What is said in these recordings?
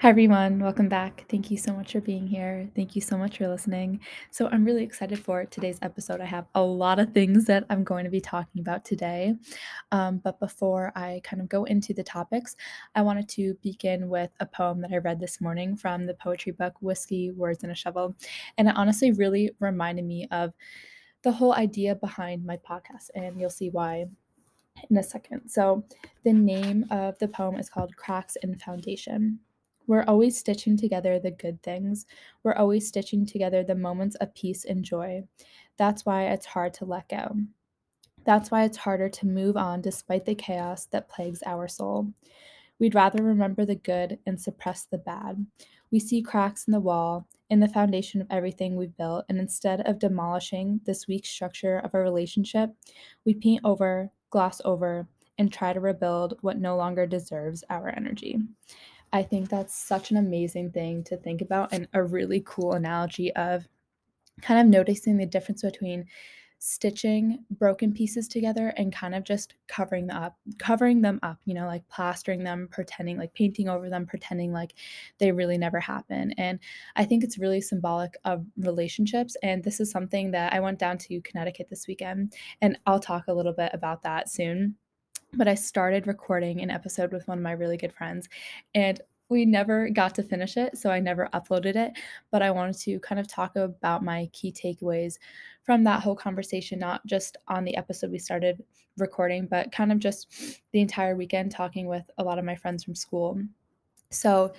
Hi everyone, welcome back. Thank you so much for being here. Thank you so much for listening. So I'm really excited for today's episode. I have a lot of things that I'm going to be talking about today. But before I kind of go into the topics, I wanted to begin with a poem that I read this morning from the poetry book, Whiskey, Words in a Shovel. And it honestly really reminded me of the whole idea behind my podcast, and you'll see why in a second. So the name of the poem is called Cracks in Foundation. We're always stitching together the good things. We're always stitching together the moments of peace and joy. That's why it's hard to let go. That's why it's harder to move on despite the chaos that plagues our soul. We'd rather remember the good and suppress the bad. We see cracks in the wall, in the foundation of everything we've built, and instead of demolishing this weak structure of a relationship, we paint over, gloss over, and try to rebuild what no longer deserves our energy. I think that's such an amazing thing to think about, and a really cool analogy of kind of noticing the difference between stitching broken pieces together and kind of just covering them up, you know, like plastering them, pretending, like painting over them, pretending like they really never happen. And I think it's really symbolic of relationships. And this is something that I went down to Connecticut this weekend, and I'll talk a little bit about that soon. But I started recording an episode with one of my really good friends, and we never got to finish it, so I never uploaded it. But I wanted to kind of talk about my key takeaways from that whole conversation, not just on the episode we started recording, but kind of just the entire weekend talking with a lot of my friends from school. So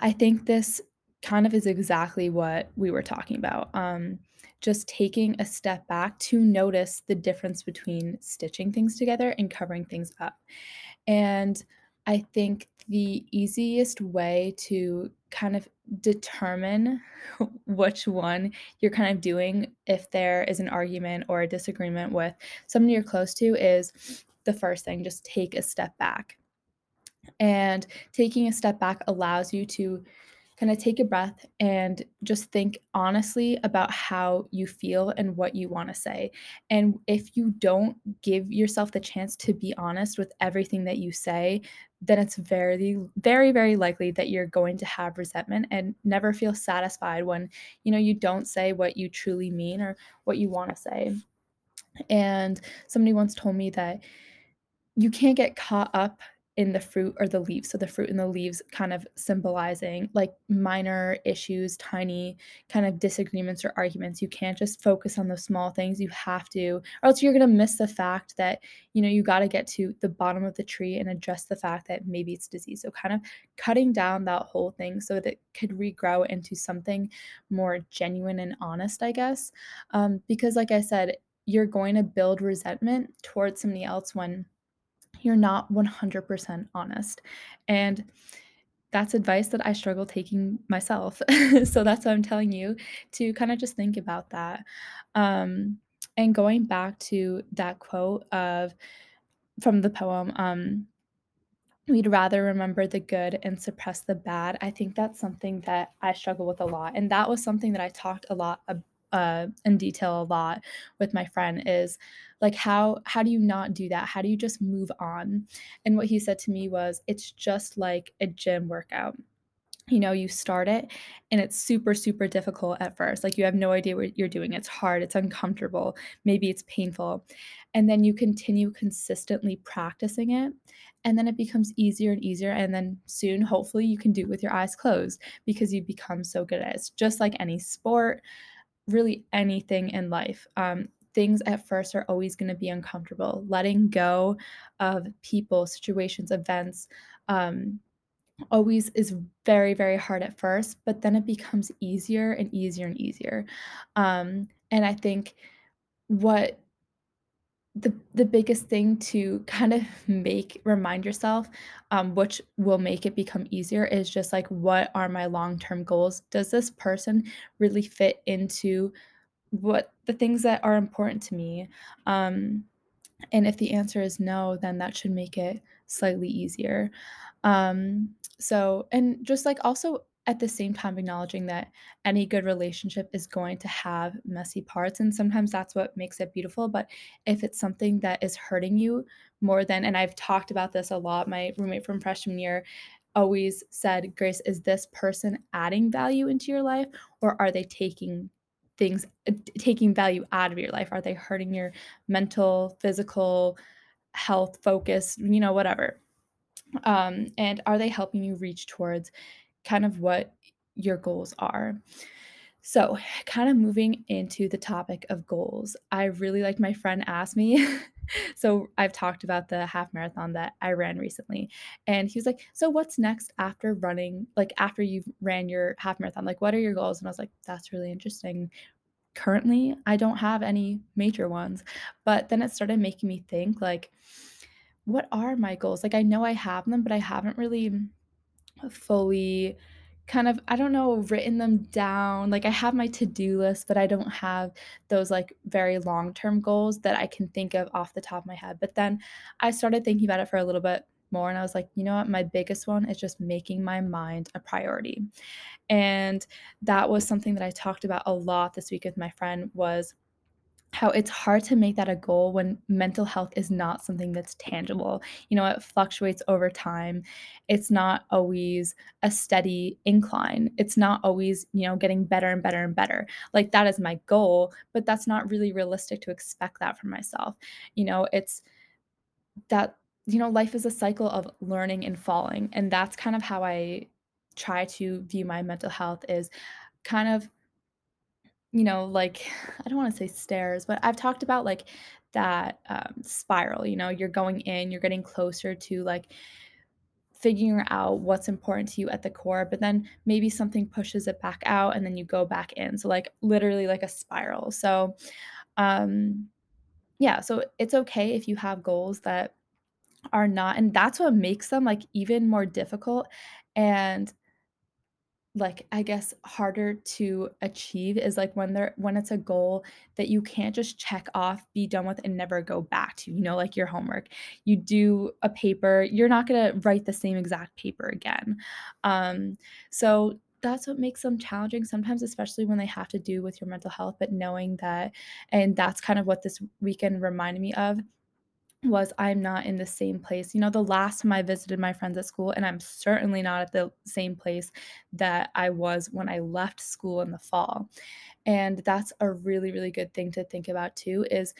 I think this kind of is exactly what we were talking about. Just taking a step back to notice the difference between stitching things together and covering things up. And I think the easiest way to kind of determine which one you're kind of doing, if there is an argument or a disagreement with someone you're close to, is the first thing, just take a step back. And taking a step back allows you to kind of take a breath and just think honestly about how you feel and what you want to say. And if you don't give yourself the chance to be honest with everything that you say, then it's very, very, very likely that you're going to have resentment and never feel satisfied when, you know, you don't say what you truly mean or what you want to say. And somebody once told me that you can't get caught up in the fruit or the leaves. So the fruit and the leaves kind of symbolizing like minor issues, tiny kind of disagreements or arguments. You can't just focus on those small things. You have to, or else you're going to miss the fact that, you know, you got to get to the bottom of the tree and address the fact that maybe it's disease. So kind of cutting down that whole thing so that it could regrow into something more genuine and honest, I guess. Because like I said, you're going to build resentment towards somebody else when you're not 100% honest. And that's advice that I struggle taking myself. So that's what I'm telling you, to kind of just think about that. And going back to that quote from the poem, we'd rather remember the good and suppress the bad. I think that's something that I struggle with a lot. And that was something that I talked a lot about in detail a lot with my friend, is like, how do you not do that? How do you just move on? And what he said to me was, it's just like a gym workout. You know, you start it and it's super, super difficult at first. Like you have no idea what you're doing. It's hard. It's uncomfortable. Maybe it's painful. And then you continue consistently practicing it. And then it becomes easier and easier. And then soon, hopefully you can do it with your eyes closed because you become so good at it. It's just like any sport, really anything in life. Things at first are always going to be uncomfortable. Letting go of people, situations, events, always is very, very hard at first, but then it becomes easier and easier and easier. And I think what the biggest thing to kind of remind yourself, which will make it become easier, is just like, what are my long-term goals? Does this person really fit into what the things that are important to me? And if the answer is no, then that should make it slightly easier. So, and just like also at the same time acknowledging that any good relationship is going to have messy parts, and sometimes that's what makes it beautiful. But if it's something that is hurting you more than, and I've talked about this a lot, my roommate from freshman year always said, Grace, is this person adding value into your life, or are they taking value out of your life? Are they hurting your mental, physical health, focus, whatever? And are they helping you reach towards kind of what your goals are? So kind of moving into the topic of goals, I really liked my friend asked me, so I've talked about the half marathon that I ran recently, and he was like, so what's next after running, like after you've ran your half marathon, like what are your goals? And I was like, that's really interesting. Currently, I don't have any major ones, but then it started making me think, like, what are my goals? Like, I know I have them, but I haven't really fully written them down. Like, I have my to-do list, but I don't have those like very long-term goals that I can think of off the top of my head. But then I started thinking about it for a little bit more, and I was like, you know what? My biggest one is just making my mind a priority. And that was something that I talked about a lot this week with my friend, was how it's hard to make that a goal when mental health is not something that's tangible. It fluctuates over time. It's not always a steady incline. It's not always, getting better and better and better. Like, that is my goal, but that's not really realistic to expect that from myself. It's that, life is a cycle of learning and falling. And that's kind of how I try to view my mental health, is kind of, like, I don't want to say stairs, but I've talked about like that spiral, you're going in, you're getting closer to like figuring out what's important to you at the core, but then maybe something pushes it back out and then you go back in. So like literally like a spiral. So so it's okay if you have goals that are not, and that's what makes them like even more difficult and like, I guess, harder to achieve, is like when it's a goal that you can't just check off, be done with, and never go back to, like your homework. You do a paper, you're not going to write the same exact paper again. So that's what makes them challenging sometimes, especially when they have to do with your mental health. But knowing that, and that's kind of what this weekend reminded me of, was I'm not in the same place. The last time I visited my friends at school, and I'm certainly not at the same place that I was when I left school in the fall. And that's a really, really good thing to think about too, is,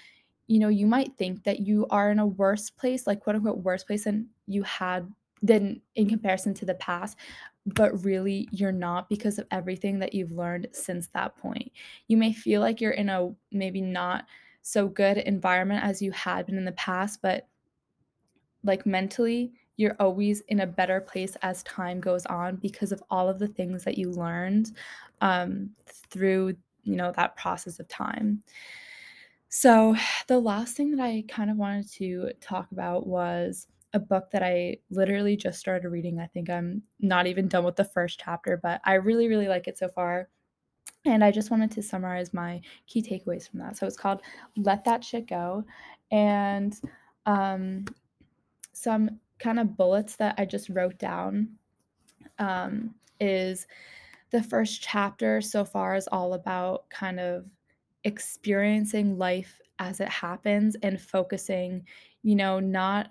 you might think that you are in a worse place, like quote unquote worse place than you had than in comparison to the past, but really you're not, because of everything that you've learned since that point. You may feel like you're in a maybe not so good environment as you had been in the past, but like mentally, you're always in a better place as time goes on because of all of the things that you learned through, that process of time. So the last thing that I kind of wanted to talk about was a book that I literally just started reading. I think I'm not even done with the first chapter, but I really, really like it so far. And I just wanted to summarize my key takeaways from that. So it's called Let That Shit Go. And some kind of bullets that I just wrote down is the first chapter so far is all about kind of experiencing life as it happens and focusing, not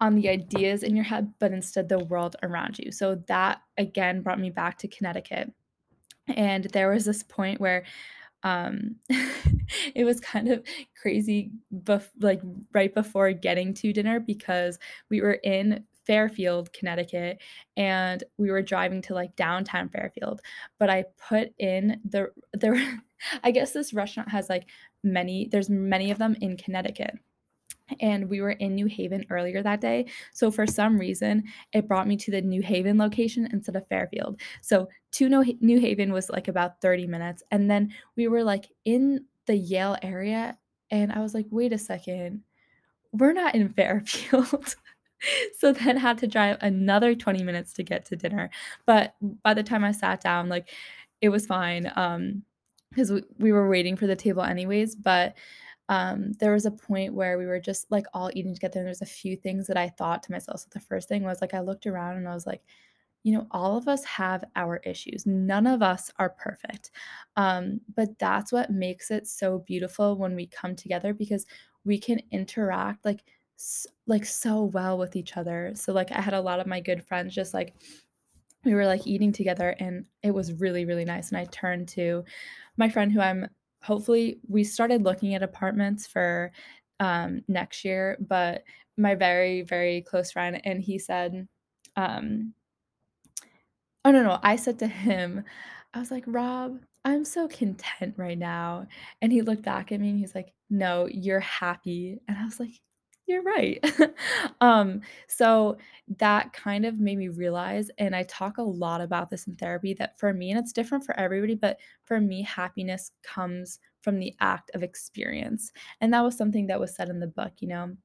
on the ideas in your head, but instead the world around you. So that, again, brought me back to Connecticut. And there was this point where it was kind of crazy, right before getting to dinner, because we were in Fairfield, Connecticut, and we were driving to like downtown Fairfield. But I put in the I guess this restaurant has like there's many of them in Connecticut. And we were in New Haven earlier that day. So for some reason, it brought me to the New Haven location instead of Fairfield. So to New Haven was like about 30 minutes. And then we were like in the Yale area. And I was like, wait a second, we're not in Fairfield. So then had to drive another 20 minutes to get to dinner. But by the time I sat down, like, it was fine. Because we were waiting for the table anyways. But there was a point where we were just like all eating together, and there's a few things that I thought to myself. So the first thing was like, I looked around and I was like, all of us have our issues. None of us are perfect. But that's what makes it so beautiful when we come together, because we can interact like like so well with each other. So like I had a lot of my good friends just like we were like eating together and it was really, really nice. And I turned to my friend who I'm hopefully we started looking at apartments for next year, but my very, very close friend. And he said, oh, no, I said to him, I was like, Rob, I'm so content right now. And he looked back at me and he's like, no, you're happy. And I was like, you're right. So that kind of made me realize, and I talk a lot about this in therapy, that for me, and it's different for everybody, but for me, happiness comes from the act of experience. And that was something that was said in the book, you know,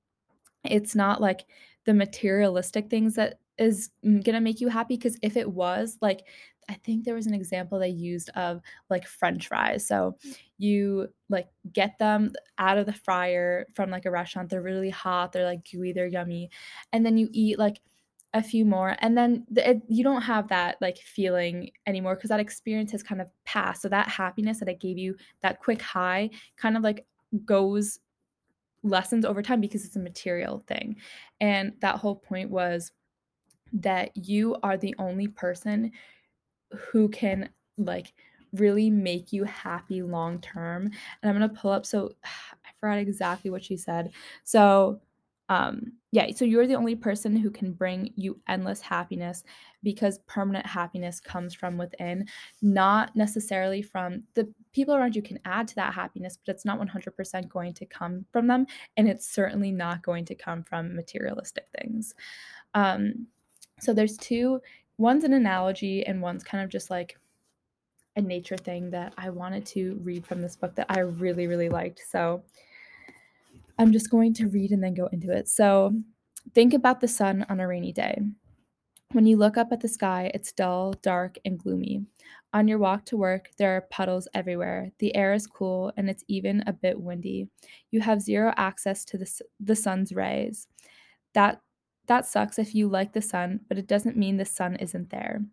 it's not like the materialistic things that is going to make you happy. Because if it was, like, I think there was an example they used of like French fries. So you like get them out of the fryer from like a restaurant. They're really hot. They're like gooey. They're yummy. And then you eat like a few more. And then you don't have that like feeling anymore because that experience has kind of passed. So that happiness that it gave you, that quick high, kind of like goes lessens over time because it's a material thing. And that whole point was that you are the only person who can like really make you happy long term. And I'm going to pull up. So I forgot exactly what she said. So yeah, so you're the only person who can bring you endless happiness because permanent happiness comes from within, not necessarily from the people around you can add to that happiness, but it's not 100% going to come from them. And it's certainly not going to come from materialistic things. So there's two, one's an analogy and one's kind of just like a nature thing that I wanted to read from this book that I really, really liked. So I'm just going to read and then go into it. So think about the sun on a rainy day. When you look up at the sky, it's dull, dark, and gloomy. On your walk to work, there are puddles everywhere. The air is cool and it's even a bit windy. You have zero access to the sun's rays. That sucks if you like the sun, but it doesn't mean the sun isn't there.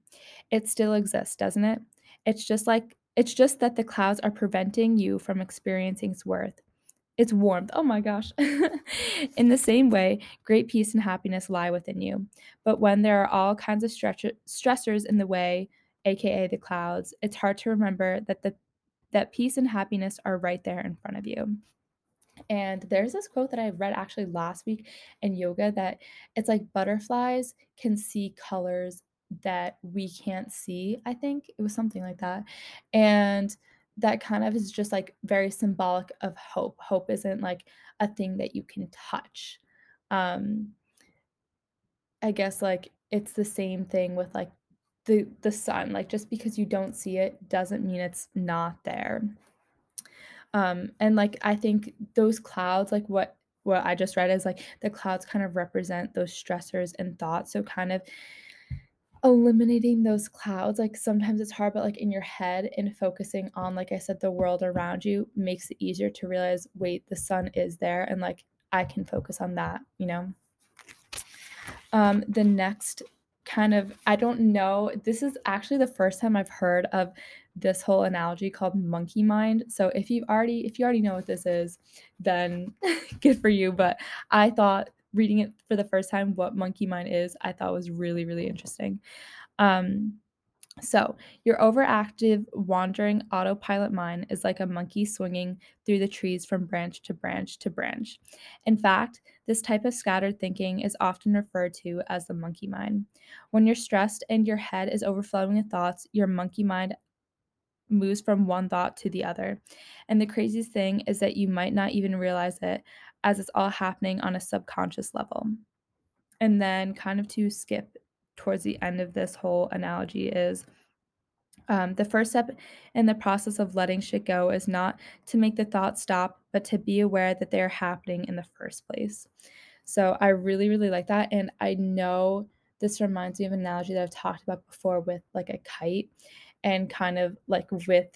It still exists, doesn't it? It's just that the clouds are preventing you from experiencing its warmth. Oh my gosh. In the same way, great peace and happiness lie within you. But when there are all kinds of stressors in the way, aka the clouds, it's hard to remember that that peace and happiness are right there in front of you. And there's this quote that I read actually last week in yoga that it's like butterflies can see colors that we can't see. I think it was something like that. And that kind of is just like very symbolic of hope. Hope isn't like a thing that you can touch. I guess like it's the same thing with like the sun, like just because you don't see it doesn't mean it's not there. And like, I think those clouds, like what I just read is like the clouds kind of represent those stressors and thoughts. So kind of eliminating those clouds, like sometimes it's hard, but like in your head and focusing on, like I said, the world around you makes it easier to realize, wait, the sun is there. And like, I can focus on that, you know? The next kind of, I don't know, this is actually the first time I've heard of this whole analogy called monkey mind. So if you already know what this is, then good for you. But I thought reading it for the first time, what monkey mind is, I thought was really, really interesting. So your overactive, wandering autopilot mind is like a monkey swinging through the trees from branch to branch to branch. In fact, this type of scattered thinking is often referred to as the monkey mind. When you're stressed and your head is overflowing with thoughts, your monkey mind moves from one thought to the other. And the craziest thing is that you might not even realize it, as it's all happening on a subconscious level. And then kind of to skip towards the end of this whole analogy is the first step in the process of letting shit go is not to make the thoughts stop, but to be aware that they are happening in the first place. So I really, really like that. And I know this reminds me of an analogy that I've talked about before with like a kite and kind of like with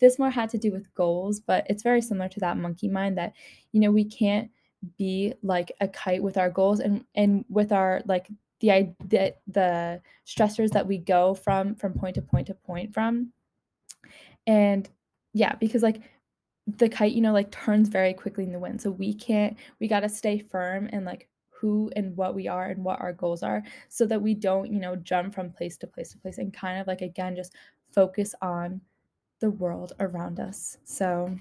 this more had to do with goals, but it's very similar to that monkey mind that, you know, we can't be like a kite with our goals and with our like the stressors that we go from point to point. And yeah, because like the kite, you know, like turns very quickly in the wind. So we got to stay firm in like who and what we are and what our goals are, so that we don't, you know, jump from place to place to place, and kind of like, again, just focus on the world around us. So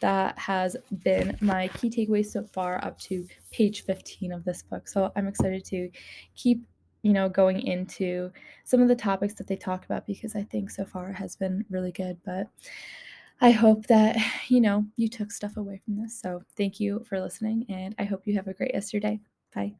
that has been my key takeaways so far up to page 15 of this book. So I'm excited to keep, you know, going into some of the topics that they talk about, because I think so far has been really good. But I hope that, you know, you took stuff away from this. So thank you for listening, and I hope you have a great rest of your day. Bye.